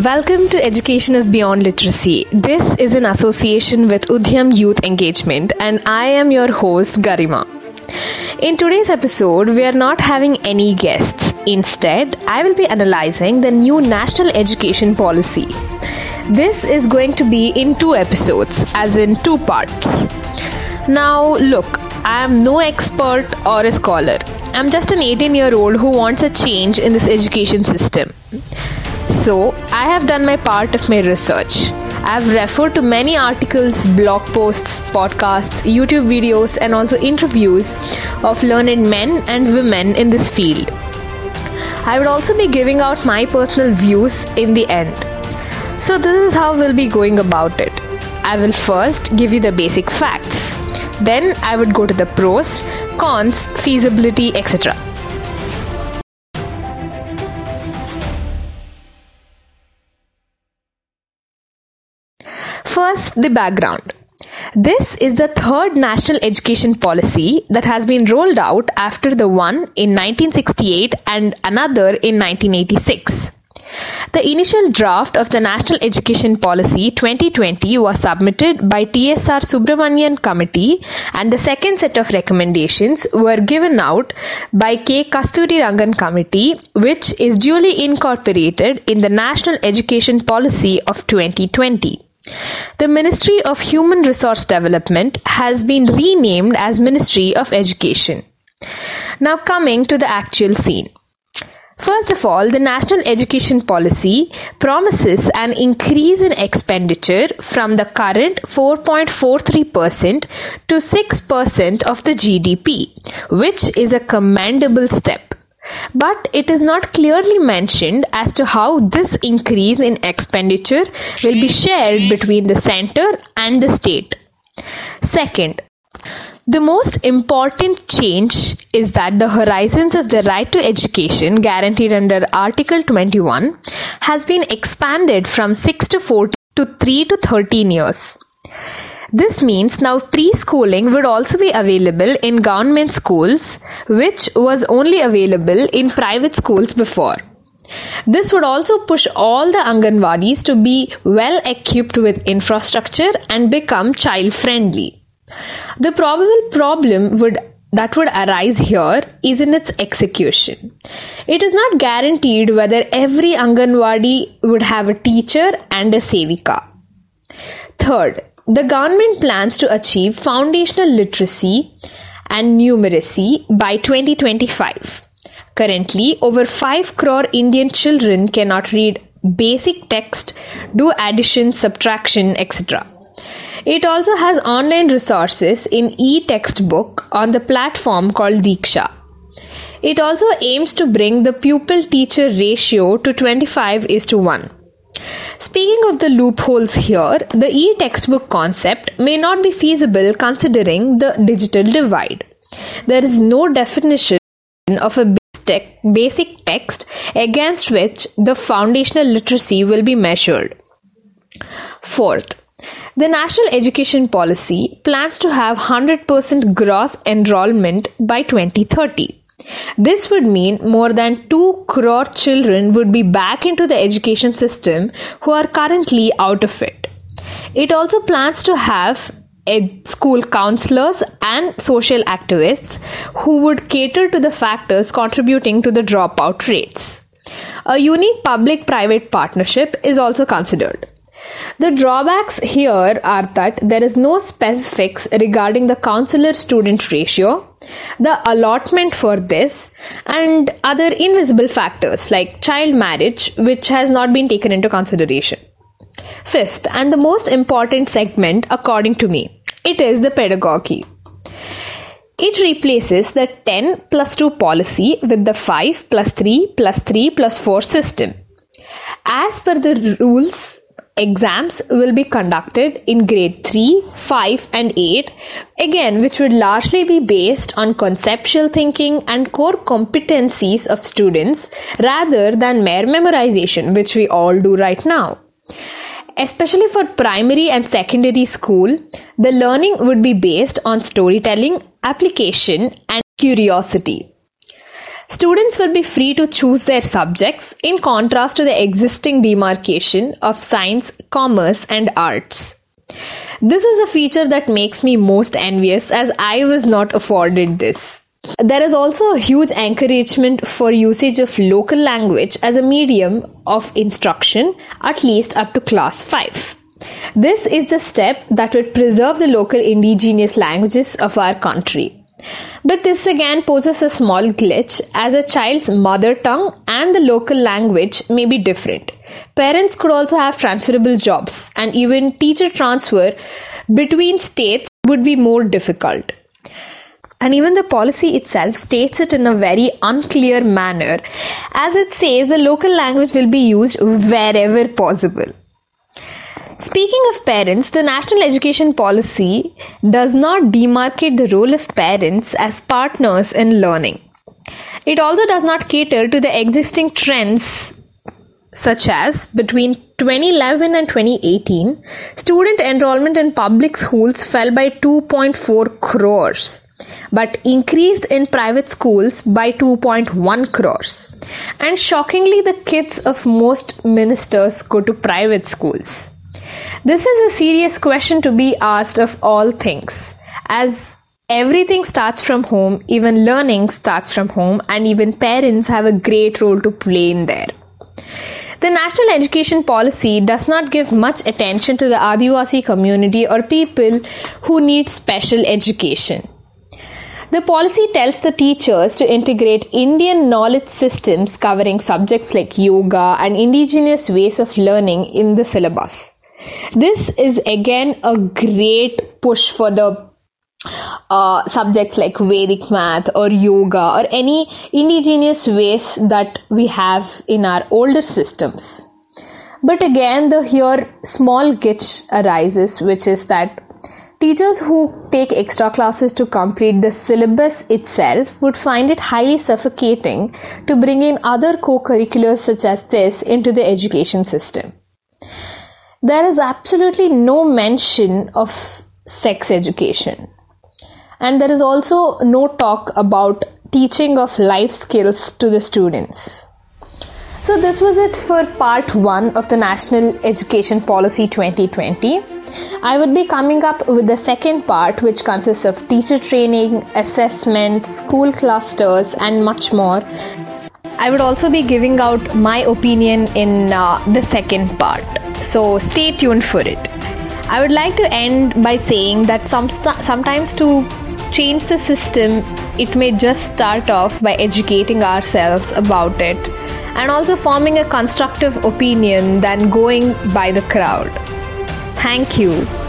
Welcome to Education is Beyond Literacy. This is in association with Udyam Youth Engagement and I am your host Garima. In today's episode, we are not having any guests. Instead, I will be analyzing the new National Education Policy. This is going to be in two episodes, as in two parts. Now look, I am no expert or a scholar. I'm just an 18-year-old who wants a change in this education system. So, I have done my part of my research. I've referred to many articles, blog posts, podcasts, YouTube videos and also interviews of learned men and women in this field. I would also be giving out my personal views in the end. So this is how we'll be going about it. I will first give you the basic facts. Then I would go to the pros, cons, feasibility, etc. First, the background. This is the third National Education Policy that has been rolled out after the one in 1968 and another in 1986. The initial draft of the National Education Policy 2020 was submitted by TSR Subramanian Committee and the second set of recommendations were given out by K Kasturi Rangan Committee, which is duly incorporated in the National Education Policy of 2020. The Ministry of Human Resource Development has been renamed as Ministry of Education. Now coming to the actual scene. First of all, the National Education Policy promises an increase in expenditure from the current 4.43% to 6% of the GDP, which is a commendable step. But it is not clearly mentioned as to how this increase in expenditure will be shared between the center and the state. Second, the most important change is that the horizons of the right to education guaranteed under Article 21 has been expanded from 6 to 14 to 3 to 13 years. This means now preschooling would also be available in government schools, which was only available in private schools before. This would also push all the Anganwadis to be well equipped with infrastructure and become child friendly. The probable problem that would arise here is in its execution. It is not guaranteed whether every Anganwadi would have a teacher and a sevika. Third, the government plans to achieve foundational literacy and numeracy by 2025. Currently, over 5 crore Indian children cannot read basic text, do addition, subtraction, etc. It also has online resources in e-textbook on the platform called Deeksha. It also aims to bring the pupil-teacher ratio to 25:1. Speaking of the loopholes here, the e-textbook concept may not be feasible considering the digital divide. There is no definition of a basic text against which the foundational literacy will be measured. Fourth, the National Education Policy plans to have 100% gross enrollment by 2030. This would mean more than 2 crore children would be back into the education system who are currently out of it. It also plans to have school counselors and social activists who would cater to the factors contributing to the dropout rates. A unique public-private partnership is also considered. The drawbacks here are that there is no specifics regarding the counselor-student ratio, the allotment for this, and other invisible factors like child marriage, which has not been taken into consideration. Fifth, and the most important segment according to me, it is the pedagogy. It replaces the 10+2 policy with the 5+3+3+4 system. As per the rules, exams will be conducted in grade 3, 5 and 8, again which would largely be based on conceptual thinking and core competencies of students rather than mere memorization, which we all do right now. Especially for primary and secondary school, the learning would be based on storytelling, application and curiosity. Students will be free to choose their subjects, in contrast to the existing demarcation of science, commerce, and arts. This is a feature that makes me most envious, as I was not afforded this. There is also a huge encouragement for usage of local language as a medium of instruction, at least up to class 5. This is the step that would preserve the local indigenous languages of our country. But this again poses a small glitch, as a child's mother tongue and the local language may be different. Parents could also have transferable jobs, and even teacher transfer between states would be more difficult. And even the policy itself states it in a very unclear manner, as it says the local language will be used wherever possible. Speaking of parents, the National Education Policy does not demarcate the role of parents as partners in learning. It also does not cater to the existing trends, such as between 2011 and 2018, student enrollment in public schools fell by 2.4 crores, but increased in private schools by 2.1 crores. And shockingly, the kids of most ministers go to private schools. This is a serious question to be asked of all things, as everything starts from home, even learning starts from home, and even parents have a great role to play in there. The National Education Policy does not give much attention to the Adivasi community or people who need special education. The policy tells the teachers to integrate Indian knowledge systems covering subjects like yoga and indigenous ways of learning in the syllabus. This is again a great push for the subjects like Vedic math or yoga or any indigenous ways that we have in our older systems. But again, here small glitch arises, which is that teachers who take extra classes to complete the syllabus itself would find it highly suffocating to bring in other co-curriculars such as this into the education system. There is absolutely no mention of sex education. And there is also no talk about teaching of life skills to the students. So this was it for part 1 of the National Education Policy 2020. I would be coming up with the second part, which consists of teacher training, assessment, school clusters, and much more. I would also be giving out my opinion in the second part. So stay tuned for it. I would like to end by saying that sometimes to change the system, it may just start off by educating ourselves about it and also forming a constructive opinion than going by the crowd. Thank you.